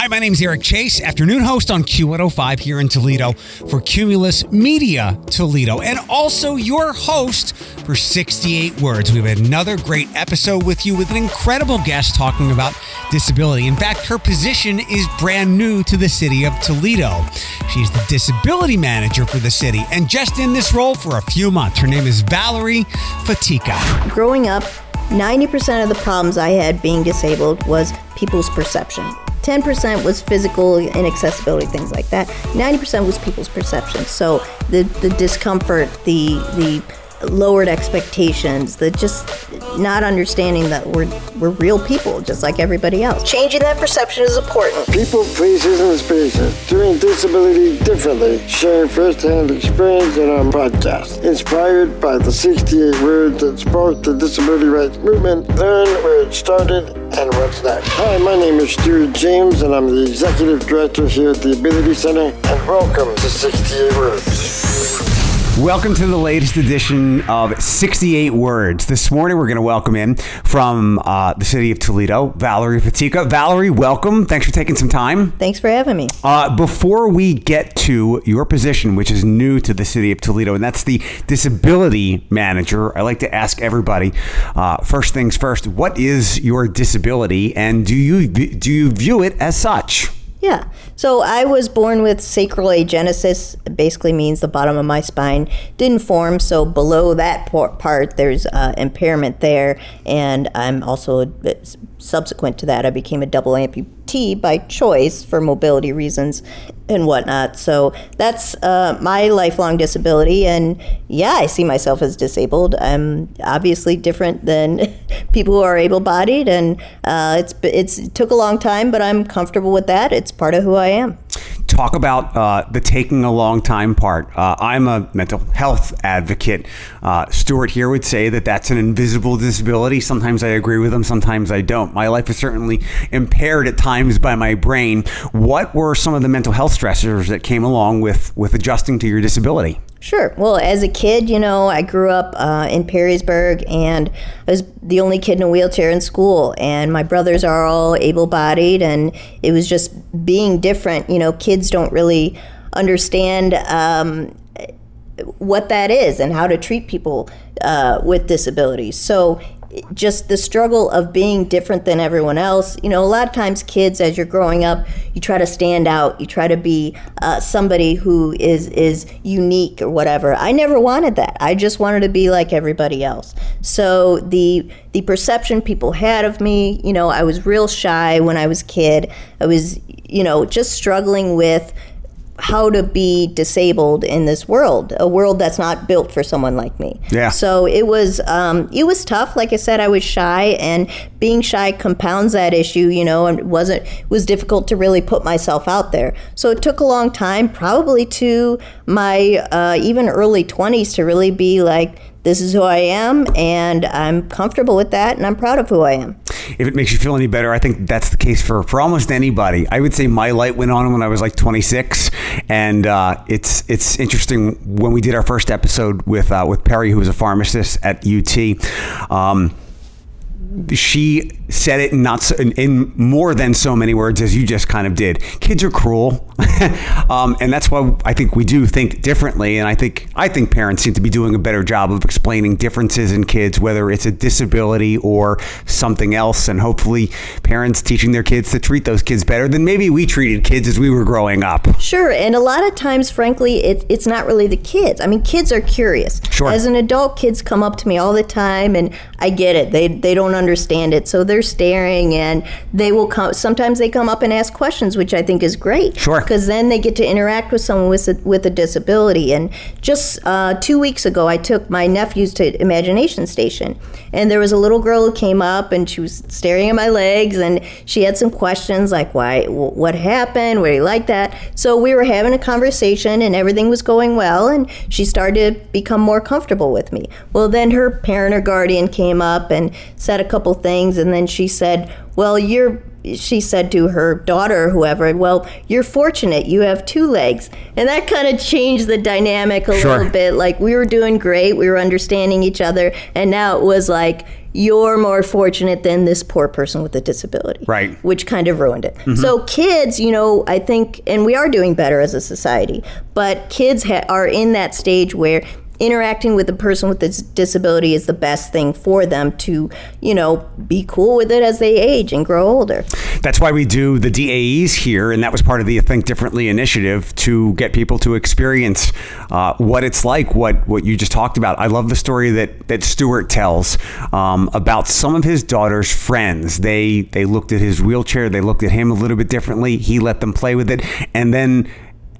Hi, my name is Eric Chase, afternoon host on Q105 here in Toledo for Cumulus Media Toledo, and also your host for 68 Words. We have another great episode with you with an incredible guest talking about disability. In fact, her position is brand new to the city of Toledo. She's the disability manager for the city and just in this role for a few months. Her name is Valerie Fatica. Growing up, 90% of the problems I had being disabled was people's perception. 10% was physical inaccessibility, things like that. 90% was people's perception. So the discomfort, the lowered expectations, the just not understanding that we're real people, just like everybody else. Changing that perception is important. People pleasers and experiences. Doing disability differently. Sharing firsthand experience in our podcast. Inspired by the 68 words that sparked the disability rights movement. Learn where it started and what's next. Hi, my name is Stuart James, and I'm the Executive Director here at the Ability Center, and welcome to 68 Words. Welcome to the latest edition of 68 Words. This morning, we're going to welcome in from the city of Toledo, Valerie Fatica. Valerie, welcome. Thanks for taking some time. Thanks for having me. Before we get to your position, which is new to the city of Toledo, and that's the disability manager, I like to ask everybody, first things first, what is your disability, and do you view it as such? Yeah. So I was born with sacral agenesis. It basically means the bottom of my spine didn't form. So below that part, there's impairment there. And I'm also, subsequent to that, I became a double amputee by choice for mobility reasons and whatnot. So that's my lifelong disability. And yeah, I see myself as disabled. I'm obviously different than people who are able-bodied. And it took a long time, but I'm comfortable with that. It's part of who I am. Talk about the taking a long time part. I'm a mental health advocate. Stuart here would say that that's an invisible disability. Sometimes I agree with him, sometimes I don't. My life is certainly impaired at times by my brain. What were some of the mental health stressors that came along with adjusting to your disability? Sure. Well, as a kid, you know, I grew up in Perrysburg, and I was the only kid in a wheelchair in school, and my brothers are all able-bodied, and it was just being different. You know, kids don't really understand what that is and how to treat people with disabilities. So just the struggle of being different than everyone else. You know, a lot of times kids, as you're growing up, you try to stand out. You try to be somebody who is unique or whatever. I never wanted that. I just wanted to be like everybody else. So the perception people had of me, you know, I was real shy when I was a kid. I was, you know, just struggling with how to be disabled in this world, a world that's not built for someone like me. Yeah. So it was tough. Like I said, I was shy, and being shy compounds that issue, you know, and it was difficult to really put myself out there. So it took a long time, probably to my even early 20s, to really be like, this is who I am, and I'm comfortable with that, and I'm proud of who I am. If it makes you feel any better, I think that's the case for almost anybody. I would say my light went on when I was like 26, and it's interesting. When we did our first episode with Perry, who was a pharmacist at UT, she said it in more than so many words as you just kind of did. Kids are cruel. And that's why I think we do think differently. And I think parents seem to be doing a better job of explaining differences in kids, whether it's a disability or something else. And hopefully parents teaching their kids to treat those kids better than maybe we treated kids as we were growing up. Sure. And a lot of times, frankly, it's not really the kids. I mean, kids are curious. Sure. As an adult, kids come up to me all the time, and I get it. They don't understand it. So they're staring, and they will come. Sometimes they come up and ask questions, which I think is great. Sure. Because then they get to interact with someone with a disability. And just 2 weeks ago, I took my nephews to Imagination Station, and there was a little girl who came up, and she was staring at my legs, and she had some questions like, "Why? What happened? Why do you like that?" So we were having a conversation, and everything was going well, and she started to become more comfortable with me. Well, then her parent or guardian came up and said a couple things, and then she said, she said to her daughter or whoever, "Well, you're fortunate. You have two legs." And that kind of changed the dynamic a little bit. Like, we were doing great. We were understanding each other. And now it was like, you're more fortunate than this poor person with a disability. Right. Which kind of ruined it. Mm-hmm. So kids, you know, I think, and we are doing better as a society, but kids are in that stage where interacting with a person with a disability is the best thing for them to, you know, be cool with it as they age and grow older. That's why we do the DAEs here, and that was part of the Think Differently initiative to get people to experience what it's like, what you just talked about. I love the story that Stuart tells about some of his daughter's friends. They looked at his wheelchair, they looked at him a little bit differently. He let them play with it, and then,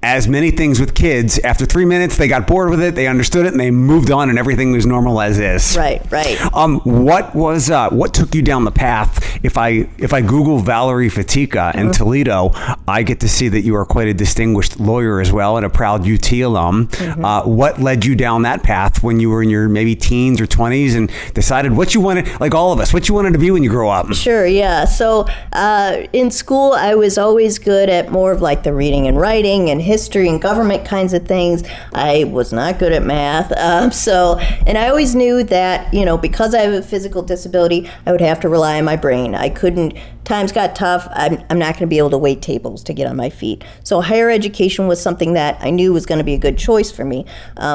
as many things with kids, after 3 minutes, they got bored with it, they understood it, and they moved on, and everything was normal as is. Right, right. What took you down the path? If I Google Valerie Fatica and Toledo, I get to see that you are quite a distinguished lawyer as well and a proud UT alum. Mm-hmm. What led you down that path when you were in your maybe teens or 20s and decided what you wanted, like all of us, what you wanted to be when you grow up? Sure, yeah. So in school, I was always good at more of like the reading and writing and history and government kinds of things. I was not good at math. And I always knew that, you know, because I have a physical disability, I would have to rely on my brain. I couldn't, times got tough. I'm not going to be able to wait tables to get on my feet. So higher education was something that I knew was going to be a good choice for me.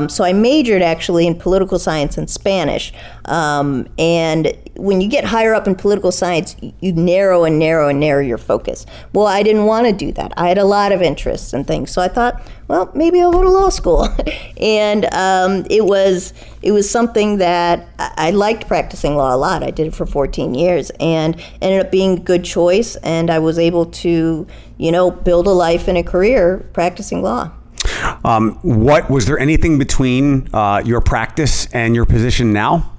So I majored actually in political science and Spanish. And when you get higher up in political science, you narrow and narrow and narrow your focus. Well, I didn't want to do that. I had a lot of interests and things. So I thought, well, maybe I'll go to law school. And it was something that I liked practicing law a lot. I did it for 14 years and ended up being a good choice. And I was able to, you know, build a life and a career practicing law. What was there anything between your practice and your position now?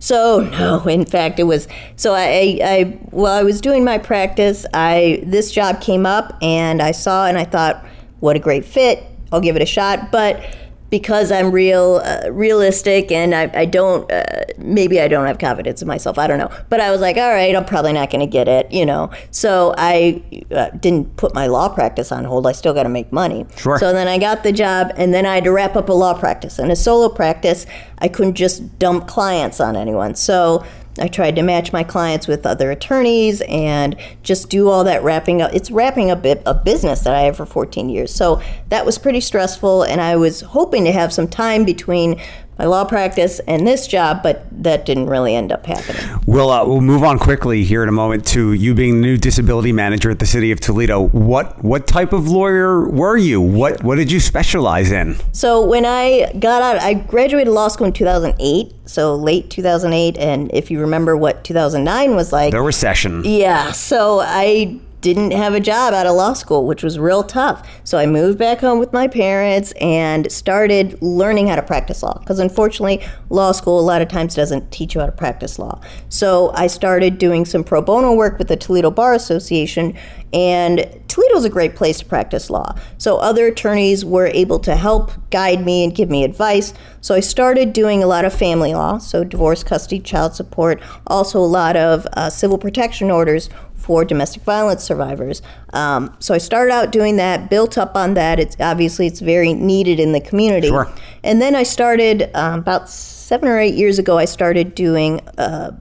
So no, in fact, it was, so I while I was doing my practice, this job came up and I saw and I thought, what a great fit, I'll give it a shot. But because I'm realistic and maybe I don't have confidence in myself, I don't know. But I was like, all right, I'm probably not going to get it, you know. So I didn't put my law practice on hold, I still got to make money. Sure. So then I got the job and then I had to wrap up a law practice. And a solo practice, I couldn't just dump clients on anyone. So I tried to match my clients with other attorneys and just do all that wrapping up. It's wrapping up a business that I have for 14 years. So that was pretty stressful, and I was hoping to have some time between my law practice and this job, but that didn't really end up happening. We'll move on quickly here in a moment to you being the new disability manager at the City of Toledo. What type of lawyer were you? What did you specialize in? So when I got out, I graduated law school in 2008, so late 2008, and if you remember what 2009 was like. The recession. Yeah, so I didn't have a job out of law school, which was real tough. So I moved back home with my parents and started learning how to practice law, because unfortunately law school a lot of times doesn't teach you how to practice law. So I started doing some pro bono work with the Toledo Bar Association, and Toledo's a great place to practice law. So other attorneys were able to help guide me and give me advice. So I started doing a lot of family law, so divorce, custody, child support, also a lot of civil protection orders for domestic violence survivors. So I started out doing that, built up on that. It's very needed in the community. Sure. And then I started, about 7 or 8 years ago, I started doing,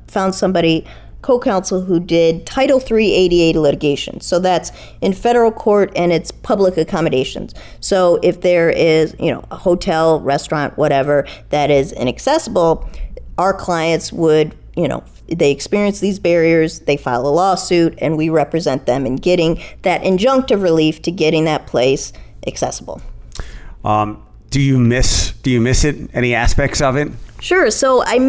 found somebody, co-counsel, who did Title III ADA litigation. So that's in federal court and it's public accommodations. So if there is, you know, a hotel, restaurant, whatever, that is inaccessible, our clients would, you know, they experience these barriers, they file a lawsuit, and we represent them in getting that injunctive relief to getting that place accessible. Do you miss it? Any aspects of it? Sure. So I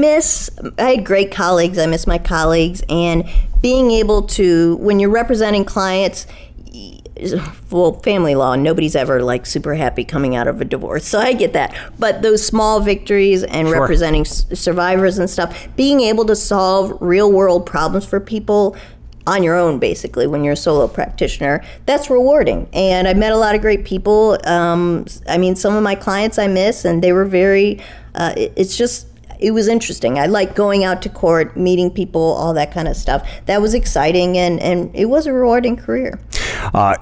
had great colleagues. I miss my colleagues, and being able to, when you're representing clients, well, family law, nobody's ever like super happy coming out of a divorce, so I get that. But those small victories and sure, representing survivors and stuff, being able to solve real world problems for people on your own, basically, when you're a solo practitioner, that's rewarding. And I met a lot of great people. Some of my clients I miss, and they were very, it was interesting. I like going out to court, meeting people, all that kind of stuff. That was exciting, and it was a rewarding career.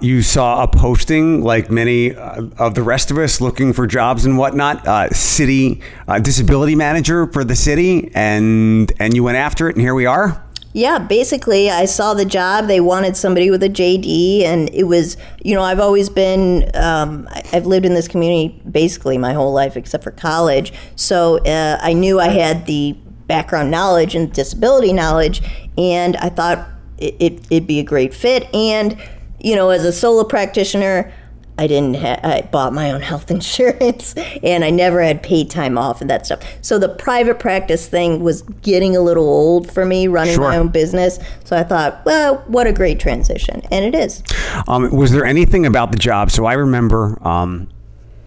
You saw a posting, like many of the rest of us looking for jobs and whatnot, city disability manager for the city, and you went after it, and here we are. Yeah, basically, I saw the job. They wanted somebody with a JD, and it was, you know, I've always been, I've lived in this community basically my whole life except for college. So I knew I had the background knowledge and disability knowledge, and I thought it'd be a great fit. And, you know, as a solo practitioner, I bought my own health insurance, and I never had paid time off and that stuff. So the private practice thing was getting a little old for me, running my own business. So I thought, well, what a great transition. And it is. Was there anything about the job? So I remember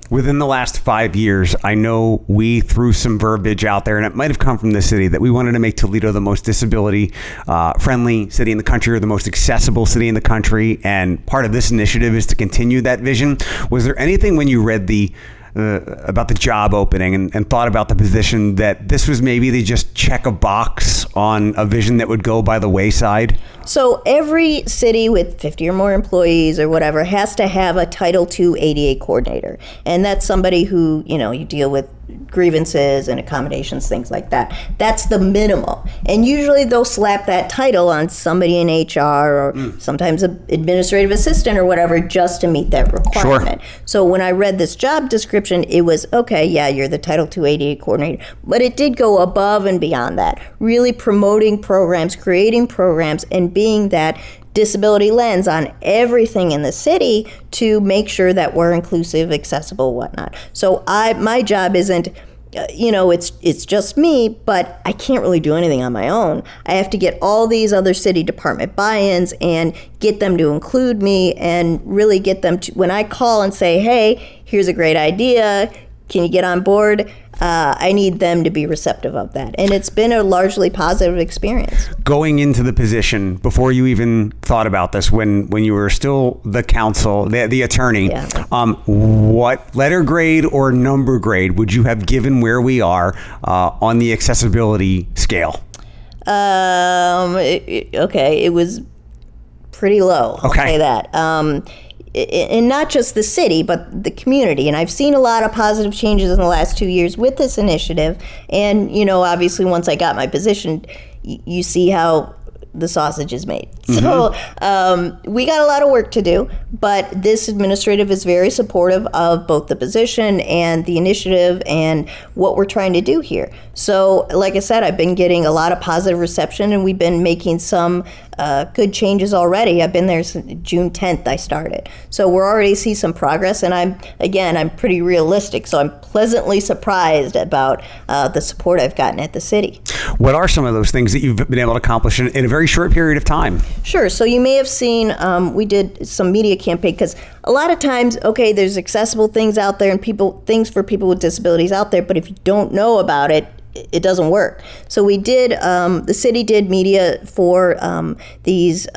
within the last 5 years, I know we threw some verbiage out there, and it might have come from the city, that we wanted to make Toledo the most disability-friendly city in the country, or the most accessible city in the country. And part of this initiative is to continue that vision. Was there anything when you read about the job opening and thought about the position that this was maybe they just check a box on a vision that would go by the wayside? So every city with 50 or more employees or whatever has to have a Title II ADA coordinator. And that's somebody who, you know, you deal with grievances and accommodations, things like that. That's the minimal. And usually they'll slap that title on somebody in HR or sometimes an administrative assistant or whatever, just to meet that requirement. Sure. So when I read this job description, it was, okay, yeah, you're the Title II ADA coordinator. But it did go above and beyond that, really promoting programs, creating programs, and being that disability lens on everything in the city to make sure that we're inclusive, accessible, whatnot. So my job isn't, you know, it's just me, but I can't really do anything on my own. I have to get all these other city department buy-ins and get them to include me, and really get them to, when I call and say, hey, here's a great idea, can you get on board? I need them to be receptive of that. And it's been a largely positive experience. Going into the position, before you even thought about this, when you were still the counsel, the attorney, what letter grade or number grade would you have given where we are on the accessibility scale? Okay, it was pretty low. Okay. I'll say that. And not just the city, but the community. And I've seen a lot of positive changes in the last 2 years with this initiative. And, you know, obviously once I got my position, you see how the sausage is made. Mm-hmm. So we got a lot of work to do, but this administrative is very supportive of both the position and the initiative and what we're trying to do here. So like I said, I've been getting a lot of positive reception, and we've been making some good changes already. I've been there since June 10th I started. So we're already seeing some progress, and I'm pretty realistic. So I'm pleasantly surprised about the support I've gotten at the city. What are some of those things that you've been able to accomplish in a very short period of time? Sure. So you may have seen we did some media campaign, because a lot of times, okay, there's accessible things out there and things for people with disabilities out there, but if you don't know about it, it doesn't work. So we did, the city did media for these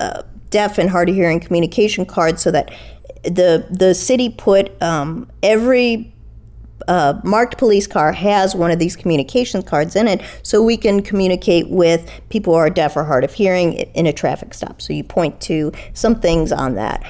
deaf and hard of hearing communication cards, so that the city put every marked police car has one of these communication cards in it, so we can communicate with people who are deaf or hard of hearing in a traffic stop. So you point to some things on that.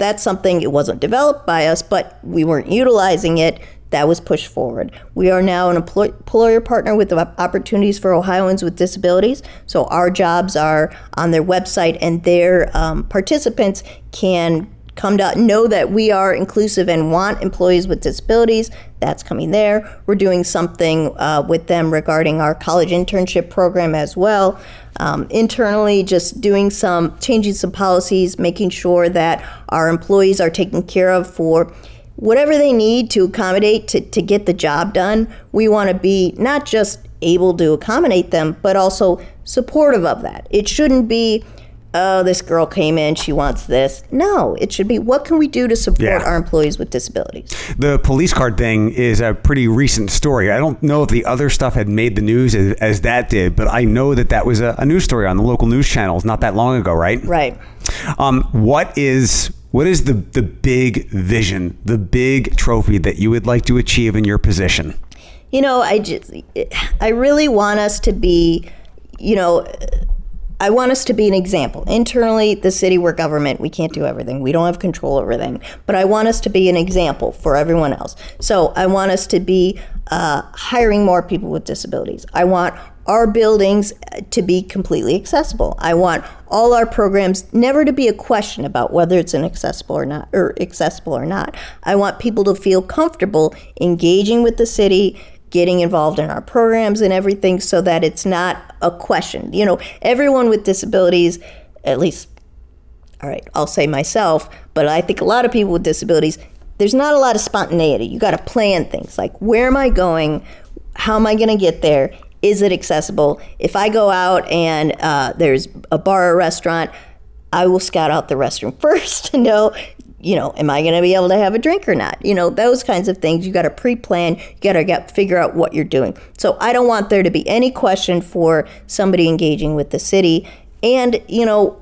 That's something, it wasn't developed by us, but we weren't utilizing it. That was pushed forward. We are now an employer partner with Opportunities for Ohioans with Disabilities. So our jobs are on their website, and their participants can come to know that we are inclusive and want employees with disabilities. That's coming there. We're doing something with them regarding our college internship program as well. Internally, just doing changing some policies, making sure that our employees are taken care of for whatever they need to accommodate to get the job done. We want to be not just able to accommodate them, but also supportive of that. It shouldn't be, oh, this girl came in, she wants this. No, it should be, what can we do to support our employees with disabilities? The police card thing is a pretty recent story. I don't know if the other stuff had made the news as that did, but I know that was a news story on the local news channels not that long ago, right? Right. What is the big vision, the big trophy that you would like to achieve in your position? You know, I really want us to be, you know, I want us to be an example. Internally, the city, we're government. We can't do everything. We don't have control over everything. But I want us to be an example for everyone else. So I want us to be hiring more people with disabilities. I want our buildings to be completely accessible. I want all our programs never to be a question about whether it's inaccessible or not, or accessible or not. I want people to feel comfortable engaging with the city, getting involved in our programs and everything, so that it's not a question. You know, everyone with disabilities, at least, all right, I'll say myself, but I think a lot of people with disabilities, there's not a lot of spontaneity. You got to plan things like, where am I going? How am I going to get there? Is it accessible? If I go out and there's a bar or restaurant, I will scout out the restroom first to know, you know, am I going to be able to have a drink or not? You know, those kinds of things. You got to pre-plan. You got to figure out what you're doing. So I don't want there to be any question for somebody engaging with the city. And, you know,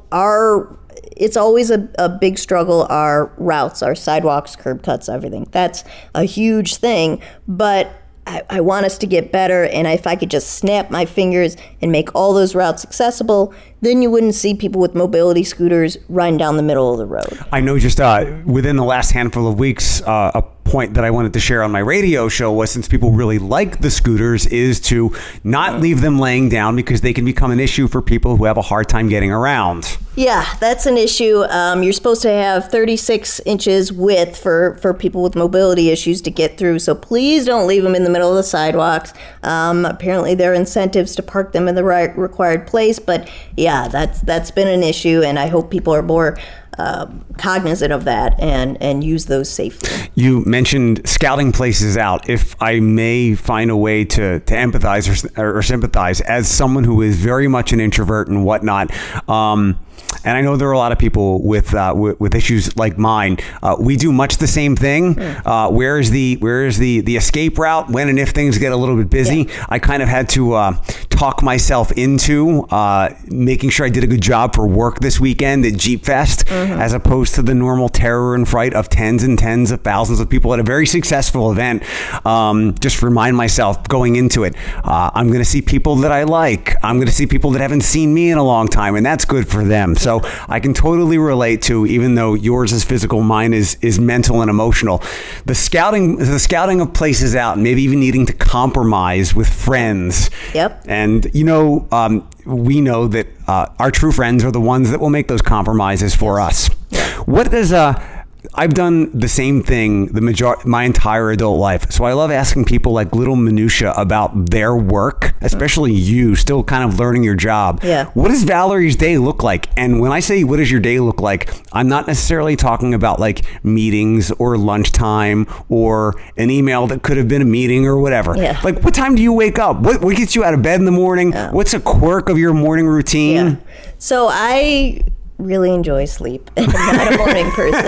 it's always a big struggle, our routes, our sidewalks, curb cuts, everything. That's a huge thing. But I want us to get better. And if I could just snap my fingers and make all those routes accessible, then you wouldn't see people with mobility scooters riding down the middle of the road. I know just within the last handful of weeks, a point that I wanted to share on my radio show was, since people really like the scooters, is to not leave them laying down, because they can become an issue for people who have a hard time getting around. Yeah, that's an issue. You're supposed to have 36 inches width for people with mobility issues to get through. So please don't leave them in the middle of the sidewalks. Apparently there are incentives to park them in the right required place, but yeah, that's been an issue, and I hope people are more cognizant of that and use those safely. You mentioned scouting places out. If I may find a way to empathize or sympathize, as someone who is very much an introvert and whatnot, and I know there are a lot of people with issues like mine. We do much the same thing. Where is the escape route when and if things get a little bit busy? Yeah. I kind of had to talk myself into making sure I did a good job for work this weekend at Jeep Fest, as opposed to the normal terror and fright of tens and tens of thousands of people at a very successful event. Just remind myself going into it, I'm going to see people that I like. I'm going to see people that haven't seen me in a long time, and that's good for them. So I can totally relate to, even though yours is physical, mine is mental and emotional, the scouting of places out, and maybe even needing to compromise with friends. Yep. And, you know, we know that our true friends are the ones that will make those compromises for us. What does I've done the same thing my entire adult life. So I love asking people like little minutia about their work, especially you, still kind of learning your job. Yeah. What does Valerie's day look like? And when I say, what does your day look like, I'm not necessarily talking about like meetings or lunchtime or an email that could have been a meeting or whatever. Yeah. Like, what time do you wake up? What gets you out of bed in the morning? What's a quirk of your morning routine? Yeah. So I really enjoy sleep. I'm not a morning person.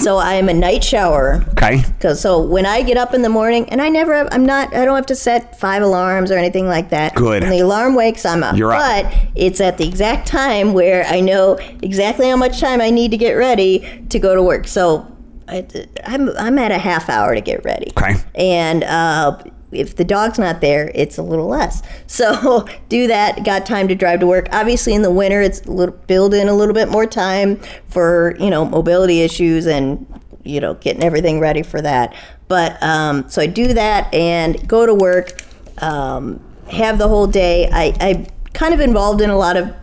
So I'm a night shower. Okay. So when I get up in the morning, and I don't have to set 5 alarms or anything like that. Good. When the alarm wakes, I'm up. You're up. But it's at the exact time where I know exactly how much time I need to get ready to go to work. So I'm at a half hour to get ready. Okay. And if the dog's not there, it's a little less. So do that, got time to drive to work. Obviously in the winter, it's build in a little bit more time for, you know, mobility issues and, you know, getting everything ready for that. But so I do that and go to work, have the whole day. I'm kind of involved in a lot of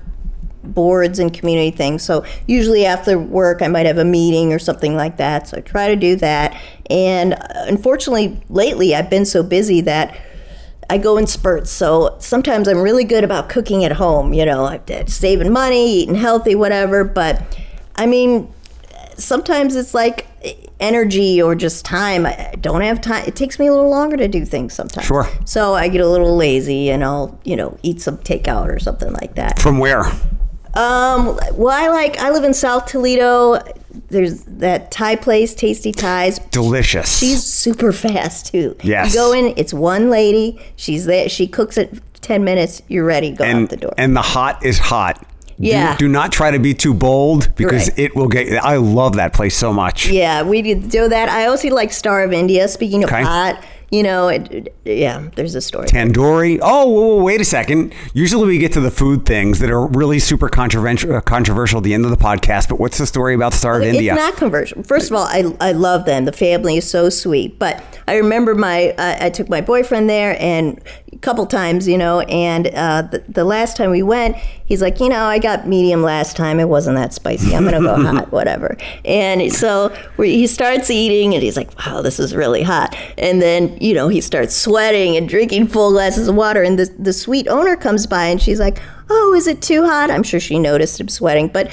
boards and community things. So usually after work, I might have a meeting or something like that. So I try to do that. And unfortunately, lately, I've been so busy that I go in spurts. So sometimes I'm really good about cooking at home, you know, I'm saving money, eating healthy, whatever. But I mean, sometimes it's like energy or just time. I don't have time. It takes me a little longer to do things sometimes. Sure. So I get a little lazy and I'll, you know, eat some takeout or something like that. From where? Well, I live in South Toledo. There's that Thai place, Tasty Thais. Delicious. She's super fast too. Yes. You go in, it's one lady. She's there. She cooks it 10 minutes. You're ready. Go out the door. And the hot is hot. Yeah. Do not try to be too bold, because right. It will get. I love that place so much. Yeah, we do that. I also like Star of India. Speaking of hot, you know, yeah, there's a story. Tandoori. Oh, wait a second. Usually we get to the food things that are really super controversial at the end of the podcast. But what's the story about Star of India? It's not controversial. First of all, I love them. The family is so sweet. But I remember I took my boyfriend there and a couple times, you know, and the last time we went, he's like, you know, I got medium last time. It wasn't that spicy. I'm going to go hot, whatever. And so he starts eating and he's like, wow, this is really hot. And then, you know, he starts sweating and drinking full glasses of water. And the sweet owner comes by and she's like, oh, is it too hot? I'm sure she noticed him sweating, but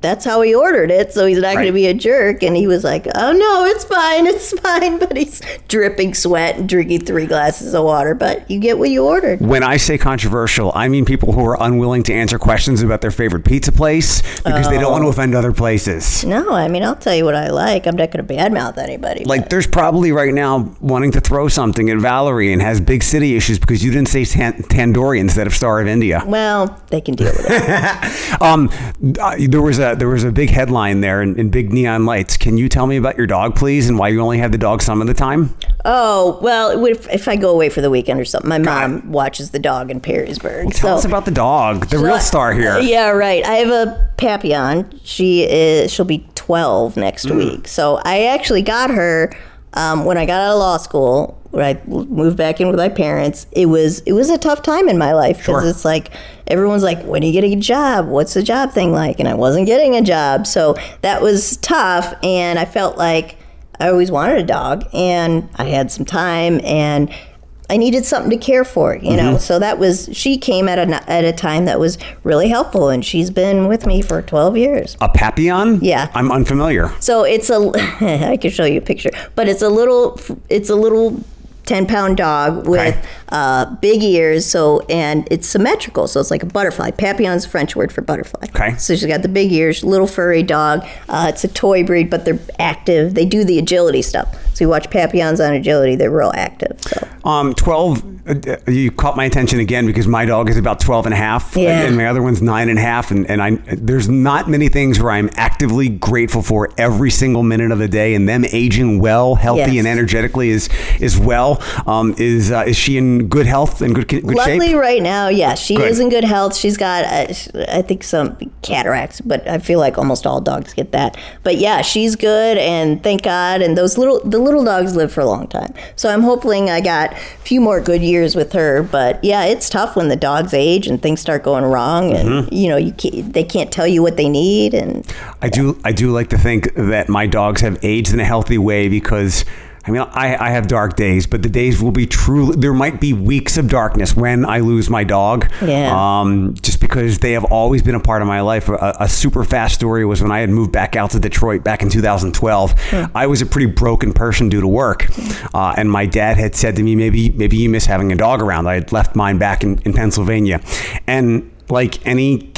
that's how he ordered it. So he's not going to be a jerk. And he was like, oh, no, it's fine. It's fine. But he's dripping sweat and drinking 3 glasses of water. But you get what you ordered. When I say controversial, I mean people who are unwilling to answer questions about their favorite pizza place because they don't want to offend other places. No, I mean, I'll tell you what I like. I'm not going to badmouth anybody. Like, there's probably right now wanting to throw something at Valerie and has big city issues because you didn't say tandoori instead of Star of India. Well, they can deal with it. There was a big headline there in big neon lights. Can you tell me about your dog, please, and why you only have the dog some of the time? Oh, well, if I go away for the weekend or something, my mom watches the dog in Perrysburg. Well, tell us about the dog, the real star here. Yeah, right. I have a Papillon. She'll be 12 next week. So I actually got her when I got out of law school, when I moved back in with my parents. It was a tough time in my life because it's like everyone's like, when are you getting a job? What's the job thing like? And I wasn't getting a job. So that was tough. And I felt like I always wanted a dog and I had some time and I needed something to care for, you know? So she came at a time that was really helpful, and she's been with me for 12 years. A Papillon? Yeah. I'm unfamiliar. So I can show you a picture, but it's a little 10-pound dog with big ears, and it's symmetrical, so it's like a butterfly. Papillon's French word for butterfly. Okay. So she's got the big ears, little furry dog. It's a toy breed, but they're active. They do the agility stuff. So you watch Papillons on agility, they're real active. So. 12, you caught my attention again because my dog is about 12 and a half, and my other one's 9 and a half, and there's not many things where I'm actively grateful for every single minute of the day, and them aging well, healthy, and energetically is well. Is she in good health and good shape? Luckily right now, yeah, she is in good health. She's got, I think, some cataracts, but I feel like almost all dogs get that. But yeah, she's good, and thank God. And the little dogs live for a long time. So I'm hoping I got a few more good years with her. But yeah, it's tough when the dogs age and things start going wrong, and you know, they can't tell you what they need. And I do like to think that my dogs have aged in a healthy way because. I mean, I have dark days, but the days will be truly. There might be weeks of darkness when I lose my dog. Yeah. Just because they have always been a part of my life. A super fast story was when I had moved back out to Detroit back in 2012. I was a pretty broken person due to work, and my dad had said to me, "Maybe you miss having a dog around." I had left mine back in Pennsylvania, and like anyone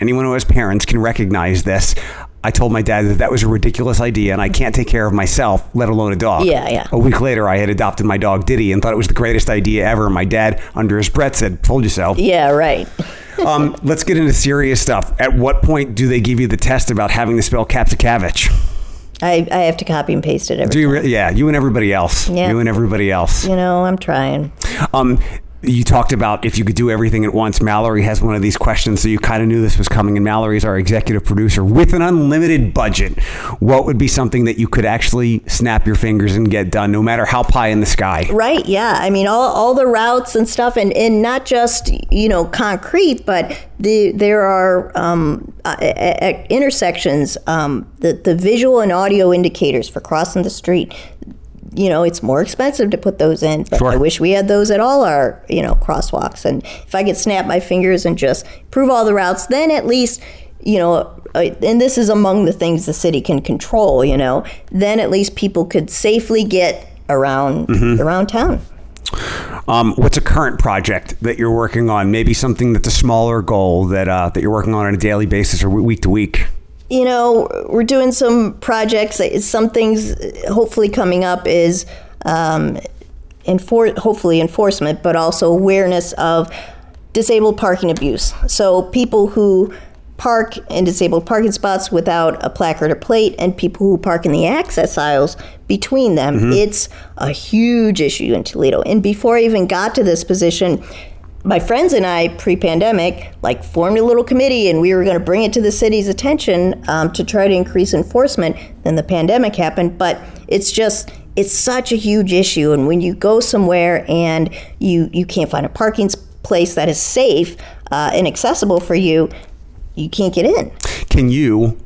who has parents can recognize this. I told my dad that was a ridiculous idea and I can't take care of myself, let alone a dog. Yeah. A week later, I had adopted my dog, Diddy, and thought it was the greatest idea ever. My dad, under his breath, said, "Told you so." Yeah, right. Let's get into serious stuff. At what point do they give you the test about having to spell Capsicavage? I have to copy and paste it every time. Yeah, you and everybody else. Yeah. You and everybody else. You know, I'm trying. You talked about if you could do everything at once. Mallory has one of these questions, so you kind of knew this was coming. And Mallory is our executive producer. With an unlimited budget, what would be something that you could actually snap your fingers and get done, no matter how pie in the sky? Right, yeah. I mean, all the routes and stuff, and not just, you know, concrete, but there are at intersections, the visual and audio indicators for crossing the street. You know, it's more expensive to put those in, but I wish we had those at all our, you know, crosswalks. And if I could snap my fingers and just prove all the routes, then at least, you know, and this is among the things the city can control, you know, then at least people could safely get around town. What's a current project that you're working on? Maybe something that's a smaller goal that you're working on a daily basis or week to week? You know, we're doing some projects. Some things hopefully coming up is enforcement, but also awareness of disabled parking abuse. So people who park in disabled parking spots without a placard or plate, and people who park in the access aisles between them. Mm-hmm. It's a huge issue in Toledo. And before I even got to this position, my friends and I, pre-pandemic, like formed a little committee, and we were going to bring it to the city's attention to try to increase enforcement. Then the pandemic happened, but it's just, it's such a huge issue. And when you go somewhere and you can't find a parking place that is safe and accessible for you, you can't get in. Can you,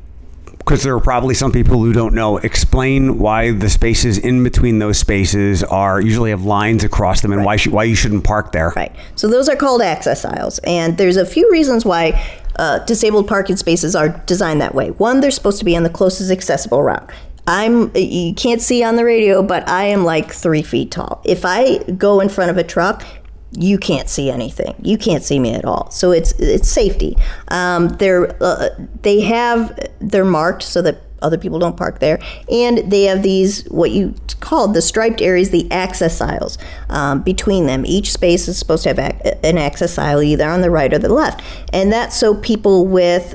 because there are probably some people who don't know, explain why the spaces in between those spaces are usually have lines across them, and right. why you shouldn't park there. Right. So those are called access aisles. And there's a few reasons why disabled parking spaces are designed that way. One, they're supposed to be on the closest accessible route. You can't see on the radio, but I am like 3 feet tall. If I go in front of a truck, you can't see anything. You can't see me at all. So it's safety. They have, they're marked so that other people don't park there. And they have these, what you called the striped areas, the access aisles between them. Each space is supposed to have an access aisle either on the right or the left. And that's so people with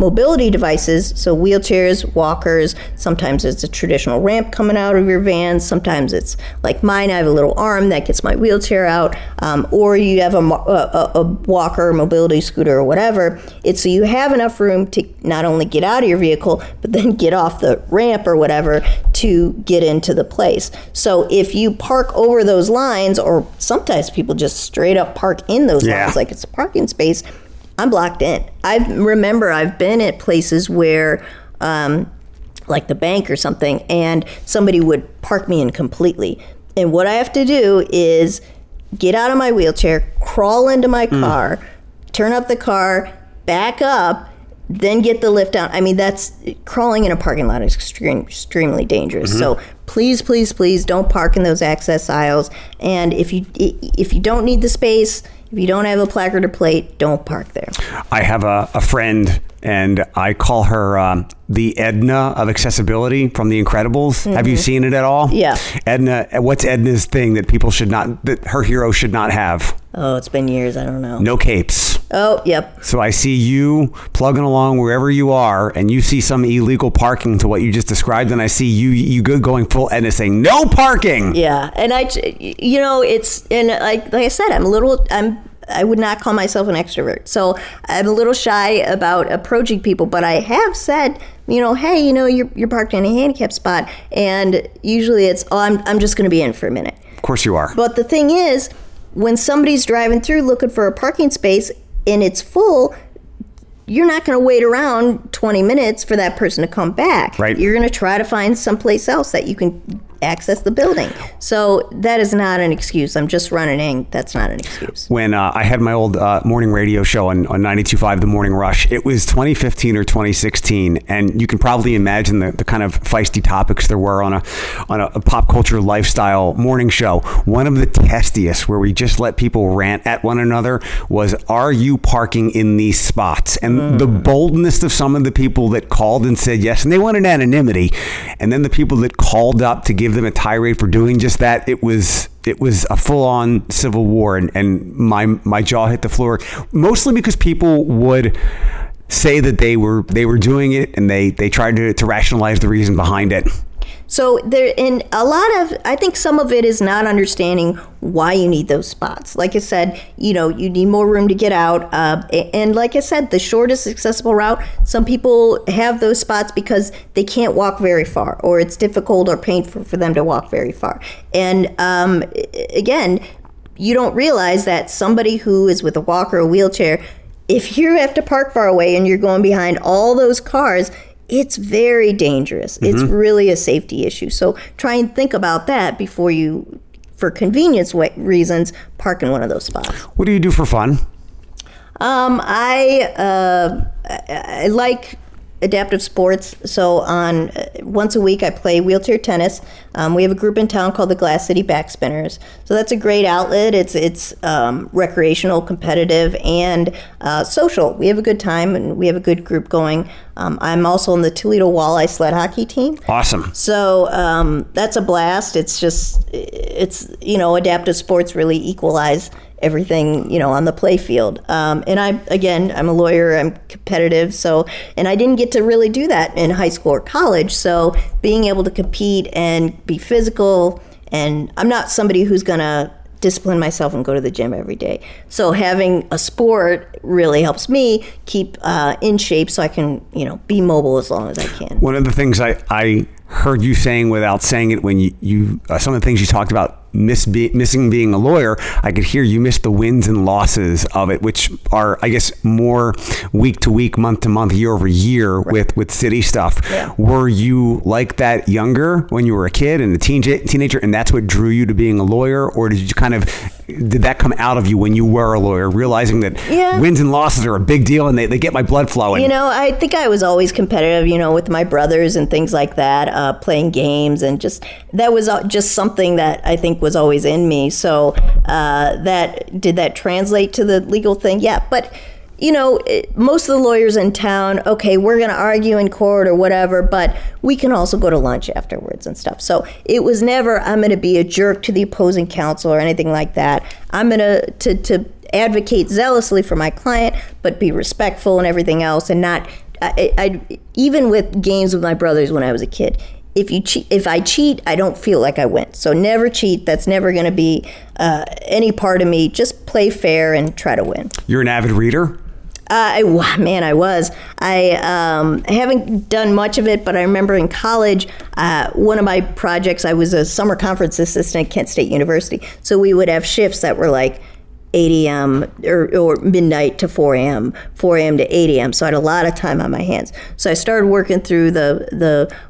mobility devices, so wheelchairs, walkers, sometimes it's a traditional ramp coming out of your van, sometimes it's like mine, I have a little arm that gets my wheelchair out, or you have a walker, mobility scooter, or whatever. It's so you have enough room to not only get out of your vehicle, but then get off the ramp or whatever to get into the place. So if you park over those lines, or sometimes people just straight up park in those lines like it's a parking space, I'm blocked in. I've been at places where like the bank or something, and somebody would park me in completely. And what I have to do is get out of my wheelchair, crawl into my car, turn up the car, back up, then get the lift down. I mean, that's crawling in a parking lot is extremely dangerous. Mm-hmm. So please don't park in those access aisles. And if you don't need the space, if you don't have a placard or plate, don't park there. I have a friend, and I call her the Edna of accessibility from The Incredibles. Mm-hmm. Have you seen it at all? Yeah. Edna, what's Edna's thing that people should not, that her hero should not have? Oh, it's been years. I don't know. No capes. Oh, yep. So I see you plugging along wherever you are, and you see some illegal parking to what you just described, and I see you going full Edna saying, no parking. Yeah. And like I said, I would not call myself an extrovert. So I'm a little shy about approaching people, but I have said, hey, you're parked in a handicapped spot. And usually it's, oh, I'm just going to be in for a minute. Of course you are. But the thing is, when somebody's driving through looking for a parking space and it's full, you're not going to wait around 20 minutes for that person to come back. Right. You're going to try to find someplace else that you can access the building. So that is not an excuse. I'm just running. That's not an excuse. When I had my old morning radio show on 92.5, The Morning Rush, it was 2015 or 2016. And you can probably imagine the kind of feisty topics there were on a pop culture lifestyle morning show. One of the testiest, where we just let people rant at one another, was, are you parking in these spots? And the boldness of some of the people that called and said yes, and they wanted anonymity. And then the people that called up to give them a tirade for doing just that, it was a full-on civil war, and my jaw hit the floor, mostly because people would say that they were doing it, and they tried to rationalize the reason behind it. So there, and a lot of, I think some of it is not understanding why you need those spots. Like I said, you need more room to get out. And like I said, the shortest accessible route, some people have those spots because they can't walk very far, or it's difficult or painful for them to walk very far. And again, you don't realize that somebody who is with a walker or a wheelchair, if you have to park far away and you're going behind all those cars, it's very dangerous. Mm-hmm. It's really a safety issue. So try and think about that before you, for convenience reasons, park in one of those spots. What do you do for fun? I like adaptive sports. So once a week, I play wheelchair tennis. We have a group in town called the Glass City Backspinners. So that's a great outlet. It's recreational, competitive, and social. We have a good time, and we have a good group going. I'm also on the Toledo Walleye sled hockey team. Awesome. So that's a blast. It's adaptive sports really equalize everything, you know, on the play field. And I'm a lawyer, I'm competitive. So, and I didn't get to really do that in high school or college. So being able to compete and be physical, and I'm not somebody who's going to discipline myself and go to the gym every day. So having a sport really helps me keep in shape so I can, you know, be mobile as long as I can. One of the things I heard you saying without saying it when you some of the things you talked about, missing being a lawyer, I could hear you miss the wins and losses of it, which are, I guess, more week to week, month to month, year over year, right, with city stuff. Yeah. Were you like that younger when you were a kid and a teenager, and that's what drew you to being a lawyer? Or did that come out of you when you were a lawyer, realizing that wins and losses are a big deal and they get my blood flowing? You know, I think I was always competitive, you know, with my brothers and things like that, playing games, and just that was just something that I think was always in me. So that translate to the legal thing? Yeah, but you know, most of the lawyers in town, okay, we're going to argue in court or whatever, but we can also go to lunch afterwards and stuff. So it was never, I'm going to be a jerk to the opposing counsel or anything like that. I'm going to advocate zealously for my client, but be respectful and everything else, and not. I even with games with my brothers when I was a kid, if I cheat, I don't feel like I win. So never cheat. That's never going to be any part of me. Just play fair and try to win. You're an avid reader? I was. I haven't done much of it, but I remember in college, one of my projects, I was a summer conference assistant at Kent State University. So we would have shifts that were like 8 a.m. or midnight to 4 a.m., 4 a.m. to 8 a.m. So I had a lot of time on my hands. So I started working through the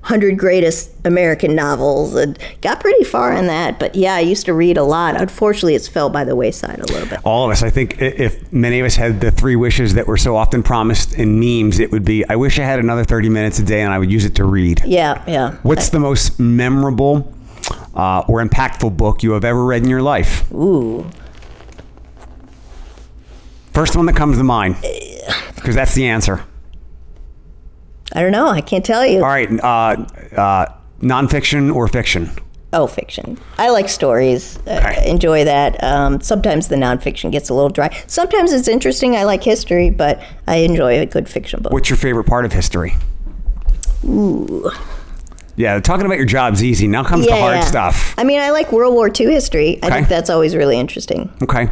100 greatest American novels and got pretty far in that. But yeah, I used to read a lot. Unfortunately, it's fell by the wayside a little bit. All of us. I think if many of us had the three wishes that were so often promised in memes, it would be, I wish I had another 30 minutes a day and I would use it to read. Yeah, yeah. What's the most memorable or impactful book you have ever read in your life? Ooh. First one that comes to mind, because that's the answer. I don't know. I can't tell you. All right. Nonfiction or fiction? Oh, fiction. I like stories. Okay. I enjoy that. Sometimes the nonfiction gets a little dry. Sometimes it's interesting. I like history, but I enjoy a good fiction book. What's your favorite part of history? Ooh. Yeah, talking about your job's easy. Now comes the hard stuff. I mean, I like World War II history. Okay. I think that's always really interesting. Okay.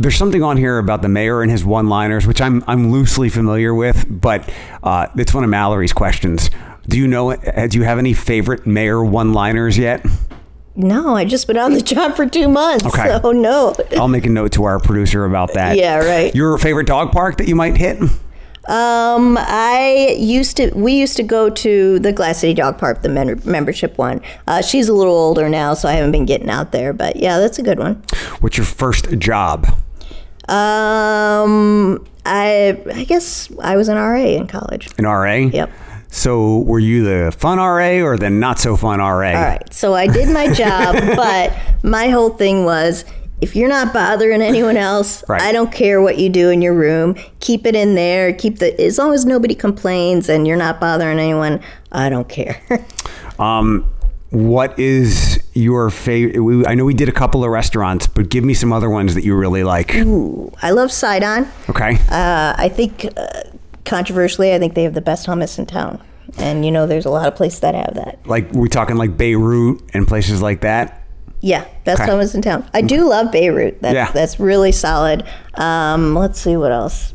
There's something on here about the mayor and his one-liners, which I'm loosely familiar with, but it's one of Mallory's questions. Do you have any favorite mayor one-liners yet? No, I just been on the job for 2 months. Okay. So no. I'll make a note to our producer about that. Yeah, right. Your favorite dog park that you might hit? We used to go to the Glass City Dog Park, the membership one. She's a little older now, so I haven't been getting out there, but yeah, that's a good one. What's your first job? I guess I was an RA in college. An RA? Yep. So were you the fun RA or the not so fun RA? All right. So I did my job, but my whole thing was, if you're not bothering anyone else, right, I don't care what you do in your room. Keep it in there. As long as nobody complains and you're not bothering anyone, I don't care. What is your favorite? I know we did a couple of restaurants, but give me some other ones that you really like. Ooh, I love Sidon. Okay. I think, controversially, I think they have the best hummus in town. And, you know, there's a lot of places that have that. Like, we're talking like Beirut and places like that? Yeah, best hummus in town. I do love Beirut. That's really solid. Let's see what else.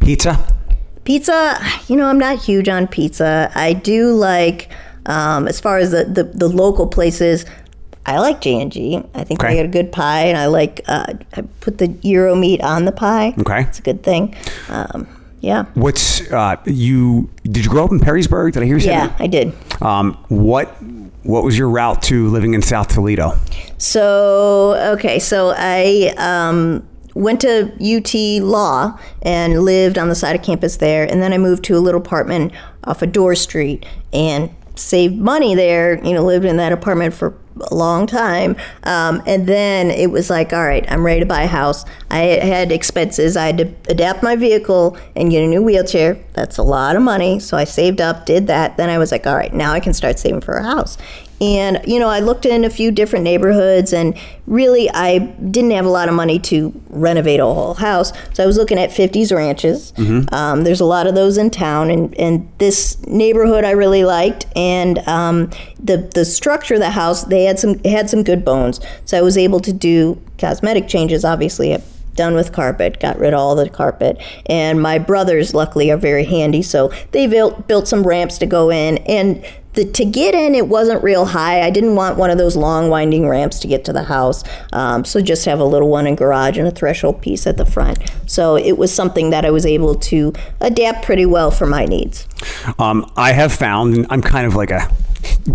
Pizza. You know, I'm not huge on pizza. I do like, as far as the local places, I like G&G. I think they got a good pie, and I like, I put the gyro meat on the pie. Okay. It's a good thing. Yeah. What's, did you grow up in Perrysburg? Did I hear you say that? Yeah, I did. What was your route to living in South Toledo? So I went to UT Law and lived on the side of campus there. And then I moved to a little apartment off of Door Street and saved money there, you know, lived in that apartment for a long time. And then it was like, all right, I'm ready to buy a house. I had expenses. I had to adapt my vehicle and get a new wheelchair. That's a lot of money. So I saved up, did that. Then I was like, all right, now I can start saving for a house. And, you know, I looked in a few different neighborhoods, and really I didn't have a lot of money to renovate a whole house. So I was looking at 50s ranches. Mm-hmm. There's a lot of those in town, and this neighborhood I really liked. And the structure of the house, they had some good bones. So I was able to do cosmetic changes, obviously. Done with carpet, got rid of all the carpet. And my brothers, luckily, are very handy, so they built some ramps to go in. And to get in, it wasn't real high. I didn't want one of those long, winding ramps to get to the house. So just have a little one in garage and a threshold piece at the front. So it was something that I was able to adapt pretty well for my needs. I have found, and I'm kind of like a...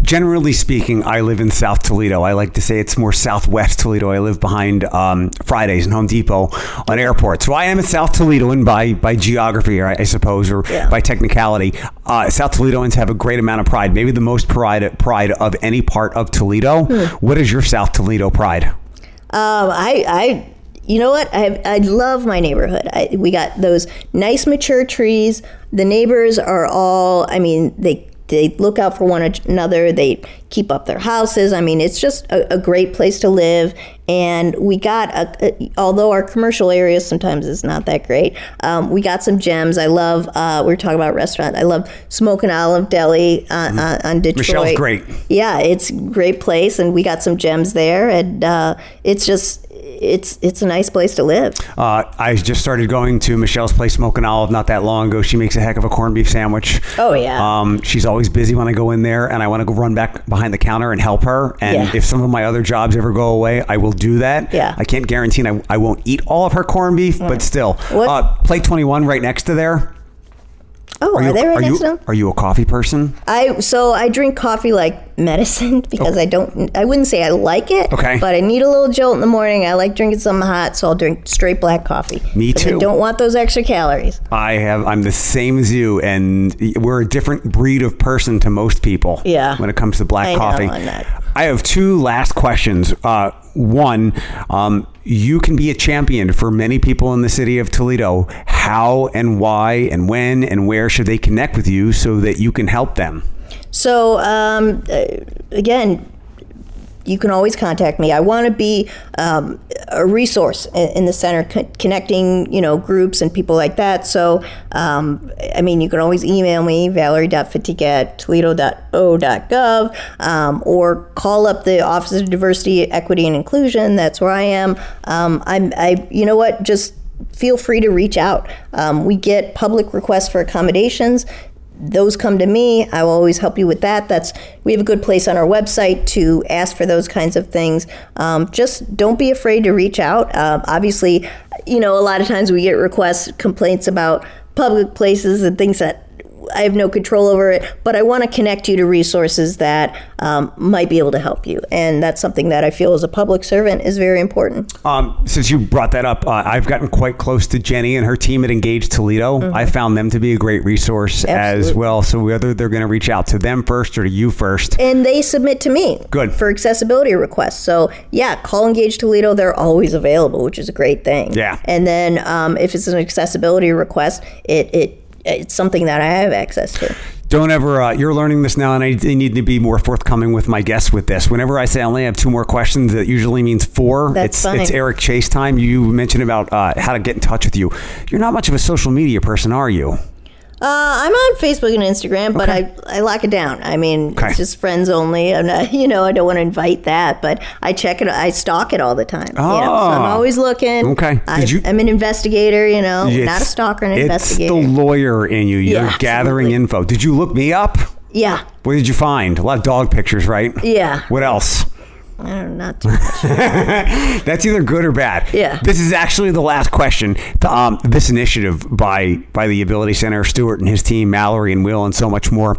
Generally speaking, I live in South Toledo. I like to say it's more Southwest Toledo. I live behind Fridays and Home Depot on Airport. So I am a South Toledoan by geography, I suppose, or by technicality. South Toledoans have a great amount of pride, maybe the most pride of any part of Toledo. Mm-hmm. What is your South Toledo pride? You know what? I love my neighborhood. We got those nice mature trees. The neighbors are all, I mean, they look out for one another. They keep up their houses. I mean, it's just a great place to live. And we got, although our commercial area sometimes is not that great, we got some gems. I love, we were talking about restaurant. I love Smokin' Olive Deli on Detroit. Michelle's great. Yeah, it's a great place. And we got some gems there. And it's a nice place to live. I just started going to Michelle's place, Smokin' Olive, not that long ago. She makes a heck of a corned beef sandwich. Oh, yeah. She's always busy when I go in there, and I want to go run back behind the counter and help her. And if some of my other jobs ever go away, I will do that. Yeah. I can't guarantee I won't eat all of her corned beef, but still. Plate 21 right next to there. Oh, are they right next to them? Are you a coffee person? I drink coffee like medicine because I wouldn't say I like it. Okay. But I need a little jolt in the morning. I like drinking something hot, so I'll drink straight black coffee. Me too. I don't want those extra calories. I'm the same as you, and we're a different breed of person to most people. Yeah. When it comes to black coffee. I know, I'm not. I have two last questions. One, you can be a champion for many people in the city of Toledo. How and why and when and where should they connect with you so that you can help them? So, again, you can always contact me. I want to be a resource in the center, connecting, groups and people like that. So, you can always email me, valerie.fatica@toledo.o.gov, or call up the Office of Diversity Equity and Inclusion. That's where I am. Just feel free to reach out. We get public requests for accommodations. Those come to me. I will always help you with that. We have a good place on our website to ask for those kinds of things. Just don't be afraid to reach out. Obviously, a lot of times we get requests, complaints about public places and things that I have no control over it, but I want to connect you to resources that might be able to help you. And that's something that I feel as a public servant is very important. Since you brought that up, I've gotten quite close to Jenny and her team at Engage Toledo. Mm-hmm. I found them to be a great resource as well. So whether they're going to reach out to them first or to you first. And they submit to me for accessibility requests. So call Engage Toledo. They're always available, which is a great thing. Yeah. And then if it's an accessibility request, it's something that I have access to. Don't ever, you're learning this now, and I need to be more forthcoming with my guests with this. Whenever I say I only have two more questions, that usually means four. That's fine. It's Eric Chase time. You mentioned about how to get in touch with you. You're not much of a social media person, are you? I'm on Facebook and Instagram, but I lock it down. It's just friends only. I'm not, I don't want to invite that, but I check it. I stalk it all the time. Oh. So I'm always looking. Okay. I'm an investigator, not a stalker, an investigator. It's the lawyer in you. You're gathering info. Did you look me up? Yeah. What did you find? A lot of dog pictures, right? Yeah. What else? I don't know, not too much. That's either good or bad. Yeah. This is actually the last question. This initiative by the Ability Center, Stuart and his team, Mallory and Will, and so much more,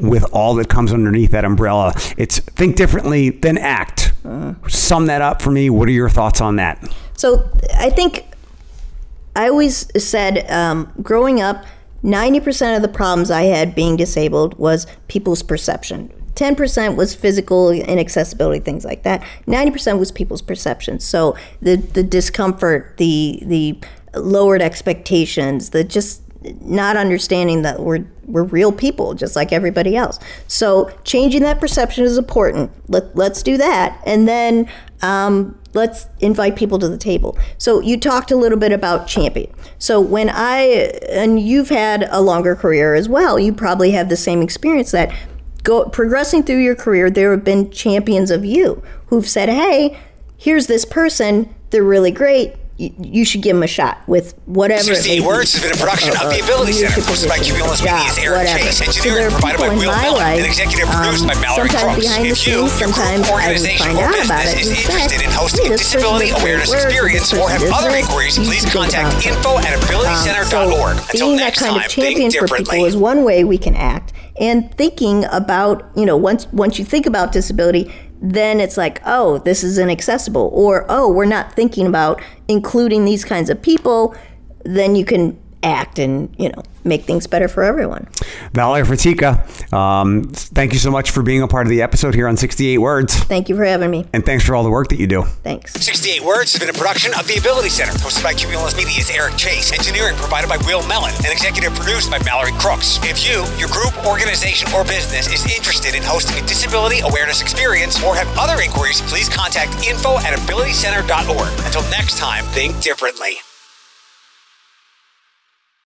with all that comes underneath that umbrella, it's think differently, then act. Sum that up for me. What are your thoughts on that? So I think I always said growing up, 90% of the problems I had being disabled was people's perception. 10% was physical inaccessibility, things like that. 90% was people's perception. So the discomfort, the lowered expectations, the just not understanding that we're real people just like everybody else. So changing that perception is important. Let's do that, and then let's invite people to the table. So you talked a little bit about champion. So when and you've had a longer career as well, you probably have the same experience that progressing through your career, there have been champions of you who've said, hey, here's this person, they're really great. You should give them a shot with whatever. 68 Words has been a production of the Ability Center, hosted by Cumulus Media's Eric Chase, engineered and provided by Will Mellon, and executive produced by Valerie Fatica. If you, your group, organization, or business is interested in hosting a disability awareness experience or have other inquiries, please contact info@abilitycenter.org. Until next time, think differently. Being that kind of champion for people is one way we can act. And thinking about, once you think about disability, then it's like, oh, this is inaccessible, or, oh, we're not thinking about including these kinds of people, then you can act and, make things better for everyone. Valerie Fatica, thank you so much for being a part of the episode here on 68 Words. Thank you for having me. And thanks for all the work that you do. Thanks. 68 Words has been a production of the Ability Center, hosted by Cumulus Media's Eric Chase, engineering provided by Will Mellon, and executive produced by Mallory Crooks. If you, your group, organization, or business is interested in hosting a disability awareness experience or have other inquiries, please contact info@abilitycenter.org. Until next time, think differently.